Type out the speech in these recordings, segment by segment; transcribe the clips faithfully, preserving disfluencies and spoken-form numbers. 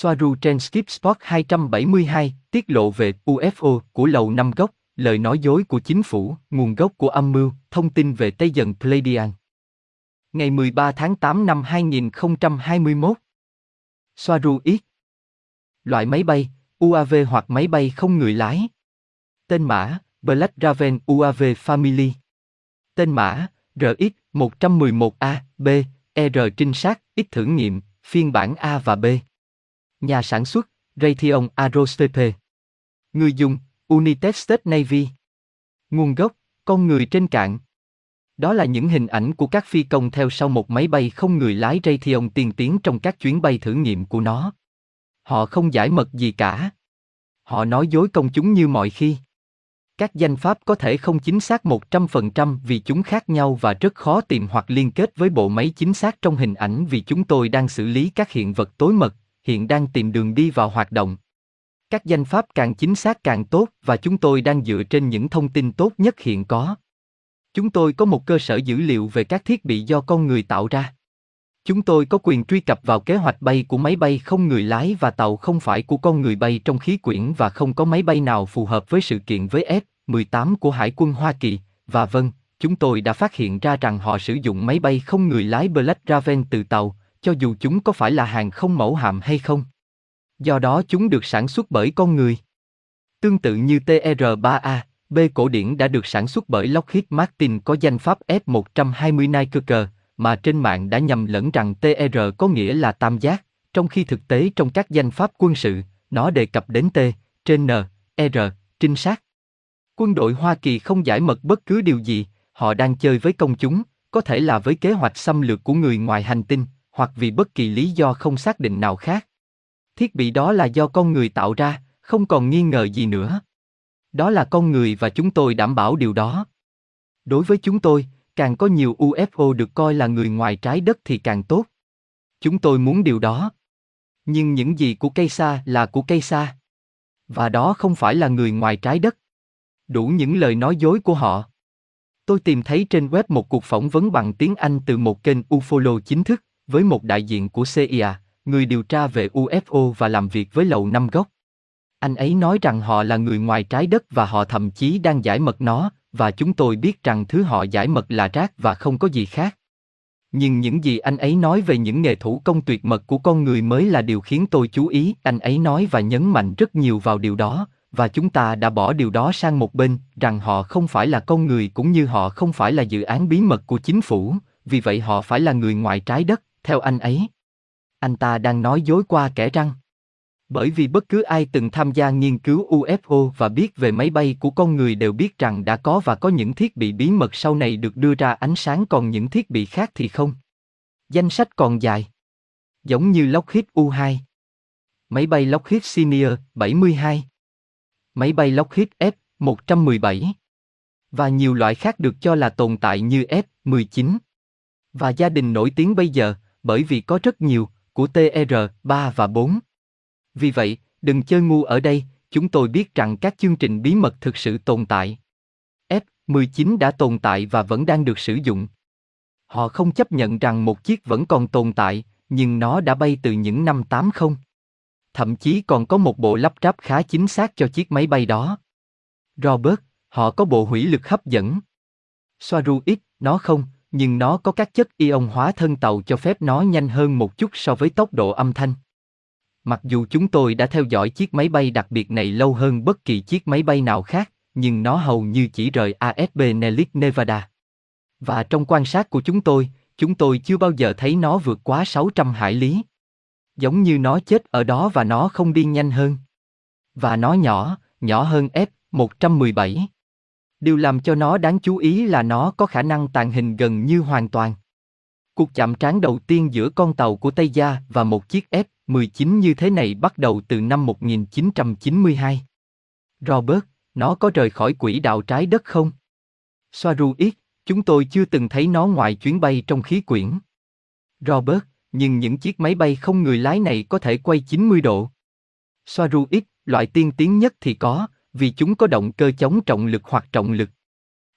Swaruu trên Skip Spot hai bảy hai, tiết lộ về u ép ô của Lầu Năm Góc, lời nói dối của chính phủ, nguồn gốc của âm mưu, thông tin về Taygetan Pleiadian. Ngày mười ba tháng tám năm hai nghìn không trăm hai mươi mốt, Swaruu viết. Loại máy bay, u a vê hoặc máy bay không người lái. Tên mã, Black Raven u a vê Family. Tên mã, R X một một một A B, R trinh sát, ít thử nghiệm, phiên bản A và B. Nhà sản xuất, Raytheon Aerostep. Người dùng, United States Navy. Nguồn gốc, con người trên cạn. Đó là những hình ảnh của các phi công theo sau một máy bay không người lái Raytheon tiên tiến trong các chuyến bay thử nghiệm của nó. Họ không giải mật gì cả. Họ nói dối công chúng như mọi khi. Các danh pháp có thể không chính xác một trăm phần trăm vì chúng khác nhau và rất khó tìm hoặc liên kết với bộ máy chính xác trong hình ảnh vì chúng tôi đang xử lý các hiện vật tối mật, hiện đang tìm đường đi vào hoạt động. Các danh pháp càng chính xác càng tốt và chúng tôi đang dựa trên những thông tin tốt nhất hiện có. Chúng tôi có một cơ sở dữ liệu về các thiết bị do con người tạo ra. Chúng tôi có quyền truy cập vào kế hoạch bay của máy bay không người lái và tàu không phải của con người bay trong khí quyển và không có máy bay nào phù hợp với sự kiện với F mười tám của Hải quân Hoa Kỳ. Và vâng, chúng tôi đã phát hiện ra rằng họ sử dụng máy bay không người lái Black Raven từ tàu, cho dù chúng có phải là hàng không mẫu hạm hay không. Do đó chúng được sản xuất bởi con người. Tương tự như T R ba A B cổ điển đã được sản xuất bởi Lockheed Martin có danh pháp F một hai không Nikeker, mà trên mạng đã nhầm lẫn rằng T R có nghĩa là tam giác, trong khi thực tế trong các danh pháp quân sự, nó đề cập đến T, trên N, R, trinh sát. Quân đội Hoa Kỳ không giải mật bất cứ điều gì, họ đang chơi với công chúng, có thể là với kế hoạch xâm lược của người ngoài hành tinh, hoặc vì bất kỳ lý do không xác định nào khác. Thiết bị đó là do con người tạo ra, không còn nghi ngờ gì nữa. Đó là con người và chúng tôi đảm bảo điều đó. Đối với chúng tôi, càng có nhiều u ép ô được coi là người ngoài trái đất thì càng tốt. Chúng tôi muốn điều đó. Nhưng những gì của cây sa là của cây sa. Và đó không phải là người ngoài trái đất. Đủ những lời nói dối của họ. Tôi tìm thấy trên web một cuộc phỏng vấn bằng tiếng Anh từ một kênh u ép ô chính thức, với một đại diện của C I A, người điều tra về u ép ô và làm việc với Lầu Năm Góc. Anh ấy nói rằng họ là người ngoài trái đất và họ thậm chí đang giải mật nó, và chúng tôi biết rằng thứ họ giải mật là rác và không có gì khác. Nhưng những gì anh ấy nói về những nghề thủ công tuyệt mật của con người mới là điều khiến tôi chú ý. Anh ấy nói và nhấn mạnh rất nhiều vào điều đó, và chúng ta đã bỏ điều đó sang một bên, rằng họ không phải là con người cũng như họ không phải là dự án bí mật của chính phủ, vì vậy họ phải là người ngoài trái đất, theo anh ấy. Anh ta đang nói dối qua kẽ răng. Bởi vì bất cứ ai từng tham gia nghiên cứu u ép ô và biết về máy bay của con người đều biết rằng đã có và có những thiết bị bí mật sau này được đưa ra ánh sáng, còn những thiết bị khác thì không. Danh sách còn dài. Giống như Lockheed U hai. Máy bay Lockheed Senior bảy mươi hai. Máy bay Lockheed F một một bảy. Và nhiều loại khác được cho là tồn tại như F mười chín. Và gia đình nổi tiếng bây giờ, bởi vì có rất nhiều, của T R ba và bốn. Vì vậy, đừng chơi ngu ở đây, chúng tôi biết rằng các chương trình bí mật thực sự tồn tại. F mười chín đã tồn tại và vẫn đang được sử dụng. Họ không chấp nhận rằng một chiếc vẫn còn tồn tại, nhưng nó đã bay từ những năm tám mươi. Thậm chí còn có một bộ lắp ráp khá chính xác cho chiếc máy bay đó. Robert, họ có bộ hủy lực hấp dẫn. Swaruu ít, nó không, nhưng nó có các chất ion hóa thân tàu cho phép nó nhanh hơn một chút so với tốc độ âm thanh. Mặc dù chúng tôi đã theo dõi chiếc máy bay đặc biệt này lâu hơn bất kỳ chiếc máy bay nào khác, nhưng nó hầu như chỉ rời a ét bê Nellis Nevada. Và trong quan sát của chúng tôi, chúng tôi chưa bao giờ thấy nó vượt quá sáu trăm hải lý. Giống như nó chết ở đó và nó không đi nhanh hơn. Và nó nhỏ, nhỏ hơn F một một bảy. Điều làm cho nó đáng chú ý là nó có khả năng tàng hình gần như hoàn toàn. Cuộc chạm trán đầu tiên giữa con tàu của Tây Gia và một chiếc F mười chín như thế này bắt đầu từ năm một nghìn chín trăm chín mươi hai. Robert, nó có rời khỏi quỹ đạo trái đất không? Swaruu ít, chúng tôi chưa từng thấy nó ngoài chuyến bay trong khí quyển. Robert, nhưng những chiếc máy bay không người lái này có thể quay chín mươi độ. Swaruu ít, loại tiên tiến nhất thì có, vì chúng có động cơ chống trọng lực hoặc trọng lực.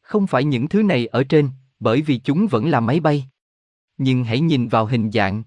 Không phải những thứ này ở trên, bởi vì chúng vẫn là máy bay. Nhưng hãy nhìn vào hình dạng.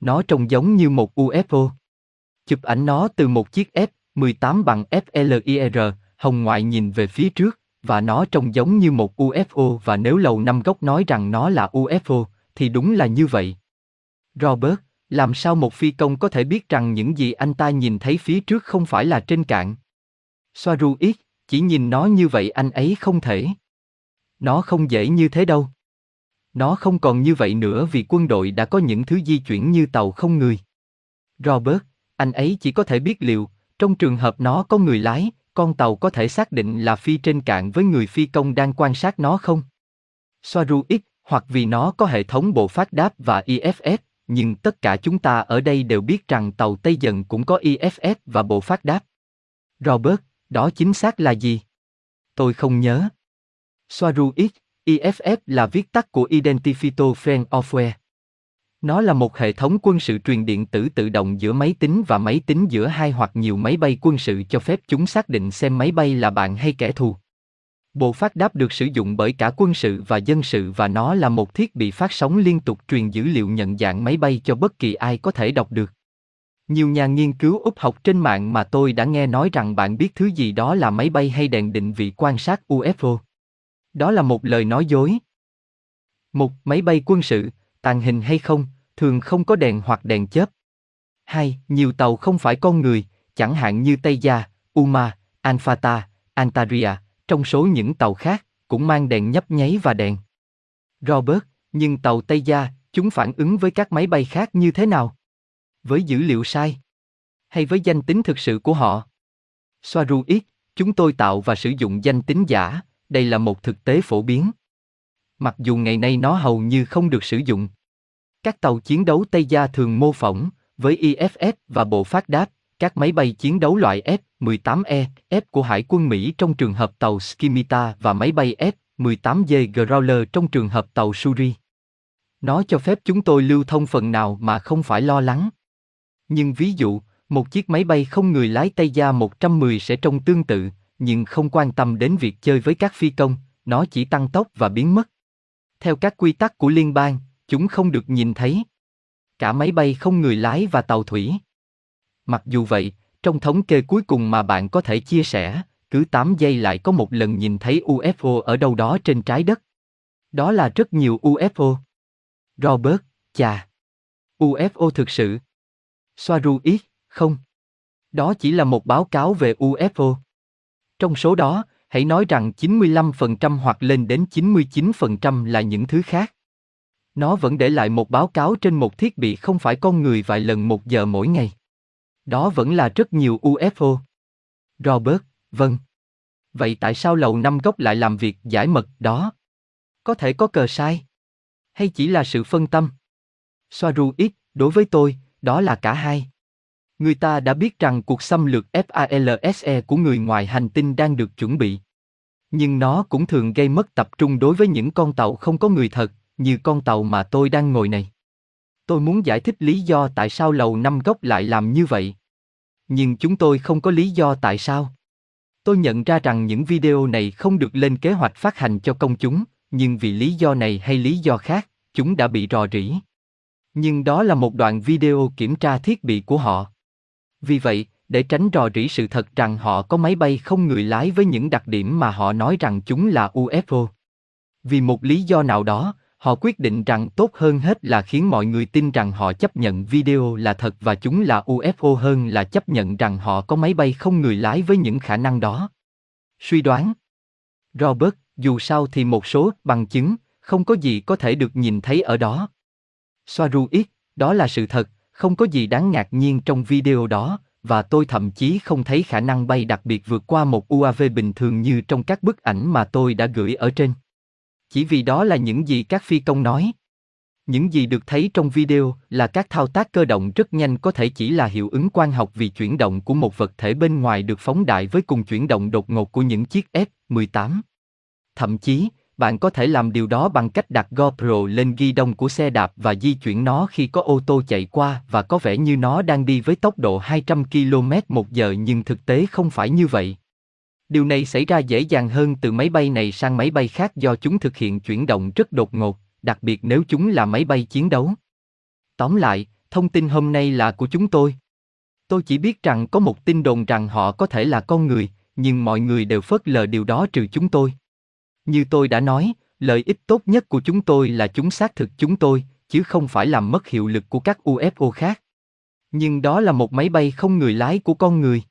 Nó trông giống như một u ép ô. Chụp ảnh nó từ một chiếc F mười tám bằng F L I R, hồng ngoại nhìn về phía trước, và nó trông giống như một u ép ô, và nếu Lầu Năm Góc nói rằng nó là u ép ô, thì đúng là như vậy. Robert, làm sao một phi công có thể biết rằng những gì anh ta nhìn thấy phía trước không phải là trên cạn? Swaruu ít, chỉ nhìn nó như vậy anh ấy không thể. Nó không dễ như thế đâu. Nó không còn như vậy nữa vì quân đội đã có những thứ di chuyển như tàu không người. Robert, anh ấy chỉ có thể biết liệu, trong trường hợp nó có người lái, con tàu có thể xác định là phi trên cạn với người phi công đang quan sát nó không? Swaruu ít, hoặc vì nó có hệ thống bộ phát đáp và I F F, nhưng tất cả chúng ta ở đây đều biết rằng tàu Tây Dần cũng có I F F và bộ phát đáp. Robert, đó chính xác là gì? Tôi không nhớ. Swaruu ít, I F F là viết tắt của Identifito Friend Ofware. Nó là một hệ thống quân sự truyền điện tử tự động giữa máy tính và máy tính, giữa hai hoặc nhiều máy bay quân sự, cho phép chúng xác định xem máy bay là bạn hay kẻ thù. Bộ phát đáp được sử dụng bởi cả quân sự và dân sự, và nó là một thiết bị phát sóng liên tục truyền dữ liệu nhận dạng máy bay cho bất kỳ ai có thể đọc được. Nhiều nhà nghiên cứu Úc học trên mạng mà tôi đã nghe nói rằng bạn biết thứ gì đó là máy bay hay đèn định vị quan sát u ép ô. Đó là một lời nói dối. Một, máy bay quân sự, tàng hình hay không, thường không có đèn hoặc đèn chớp. Hai, nhiều tàu không phải con người, chẳng hạn như Taygetan, u em a, Alphata, Antaria, trong số những tàu khác, cũng mang đèn nhấp nháy và đèn. Robert, nhưng tàu Taygetan, chúng phản ứng với các máy bay khác như thế nào? Với dữ liệu sai? Hay với danh tính thực sự của họ? Swaruu ít, chúng tôi tạo và sử dụng danh tính giả, đây là một thực tế phổ biến. Mặc dù ngày nay nó hầu như không được sử dụng. Các tàu chiến đấu Taygetan thường mô phỏng, với I F F và bộ phát đáp, các máy bay chiến đấu loại F mười tám E F của Hải quân Mỹ trong trường hợp tàu Skimita và máy bay F mười tám G Growler trong trường hợp tàu Suri. Nó cho phép chúng tôi lưu thông phần nào mà không phải lo lắng. Nhưng ví dụ, một chiếc máy bay không người lái Taygetan một trăm mười sẽ trông tương tự, nhưng không quan tâm đến việc chơi với các phi công, nó chỉ tăng tốc và biến mất. Theo các quy tắc của liên bang, chúng không được nhìn thấy. Cả máy bay không người lái và tàu thủy. Mặc dù vậy, trong thống kê cuối cùng mà bạn có thể chia sẻ, cứ tám giây lại có một lần nhìn thấy u ép ô ở đâu đó trên trái đất. Đó là rất nhiều u ép ô. Robert, chà. u ép ô thực sự. Swaruu ít, không. Đó chỉ là một báo cáo về u ép ô. Trong số đó, hãy nói rằng chín mươi lăm phần trăm hoặc lên đến chín mươi chín phần trăm là những thứ khác. Nó vẫn để lại một báo cáo trên một thiết bị không phải con người vài lần một giờ mỗi ngày. Đó vẫn là rất nhiều u ép ô. Robert, vâng. Vậy tại sao Lầu Năm Góc lại làm việc giải mật đó? Có thể có cờ sai? Hay chỉ là sự phân tâm? Swaruu ít, đối với tôi, đó là cả hai. Người ta đã biết rằng cuộc xâm lược FLIR của người ngoài hành tinh đang được chuẩn bị. Nhưng nó cũng thường gây mất tập trung đối với những con tàu không có người thật, như con tàu mà tôi đang ngồi này. Tôi muốn giải thích lý do tại sao Lầu Năm Góc lại làm như vậy. Nhưng chúng tôi không có lý do tại sao. Tôi nhận ra rằng những video này không được lên kế hoạch phát hành cho công chúng, nhưng vì lý do này hay lý do khác, chúng đã bị rò rỉ. Nhưng đó là một đoạn video kiểm tra thiết bị của họ. Vì vậy, để tránh rò rỉ sự thật rằng họ có máy bay không người lái với những đặc điểm mà họ nói rằng chúng là u ép ô. Vì một lý do nào đó, họ quyết định rằng tốt hơn hết là khiến mọi người tin rằng họ chấp nhận video là thật và chúng là u ép ô hơn là chấp nhận rằng họ có máy bay không người lái với những khả năng đó. Suy đoán. Robert, dù sao thì một số bằng chứng, không có gì có thể được nhìn thấy ở đó. Swaruu ít, đó là sự thật. Không có gì đáng ngạc nhiên trong video đó, và tôi thậm chí không thấy khả năng bay đặc biệt vượt qua một u a vê bình thường như trong các bức ảnh mà tôi đã gửi ở trên. Chỉ vì đó là những gì các phi công nói. Những gì được thấy trong video là các thao tác cơ động rất nhanh có thể chỉ là hiệu ứng quang học vì chuyển động của một vật thể bên ngoài được phóng đại với cùng chuyển động đột ngột của những chiếc F mười tám. Thậm chí, bạn có thể làm điều đó bằng cách đặt GoPro lên ghi đông của xe đạp và di chuyển nó khi có ô tô chạy qua và có vẻ như nó đang đi với tốc độ hai trăm ki lô mét một giờ, nhưng thực tế không phải như vậy. Điều này xảy ra dễ dàng hơn từ máy bay này sang máy bay khác do chúng thực hiện chuyển động rất đột ngột, đặc biệt nếu chúng là máy bay chiến đấu. Tóm lại, thông tin hôm nay là của chúng tôi. Tôi chỉ biết rằng có một tin đồn rằng họ có thể là con người, nhưng mọi người đều phớt lờ điều đó trừ chúng tôi. Như tôi đã nói, lợi ích tốt nhất của chúng tôi là chúng xác thực chúng tôi, chứ không phải làm mất hiệu lực của các u ép ô khác. Nhưng đó là một máy bay không người lái của con người.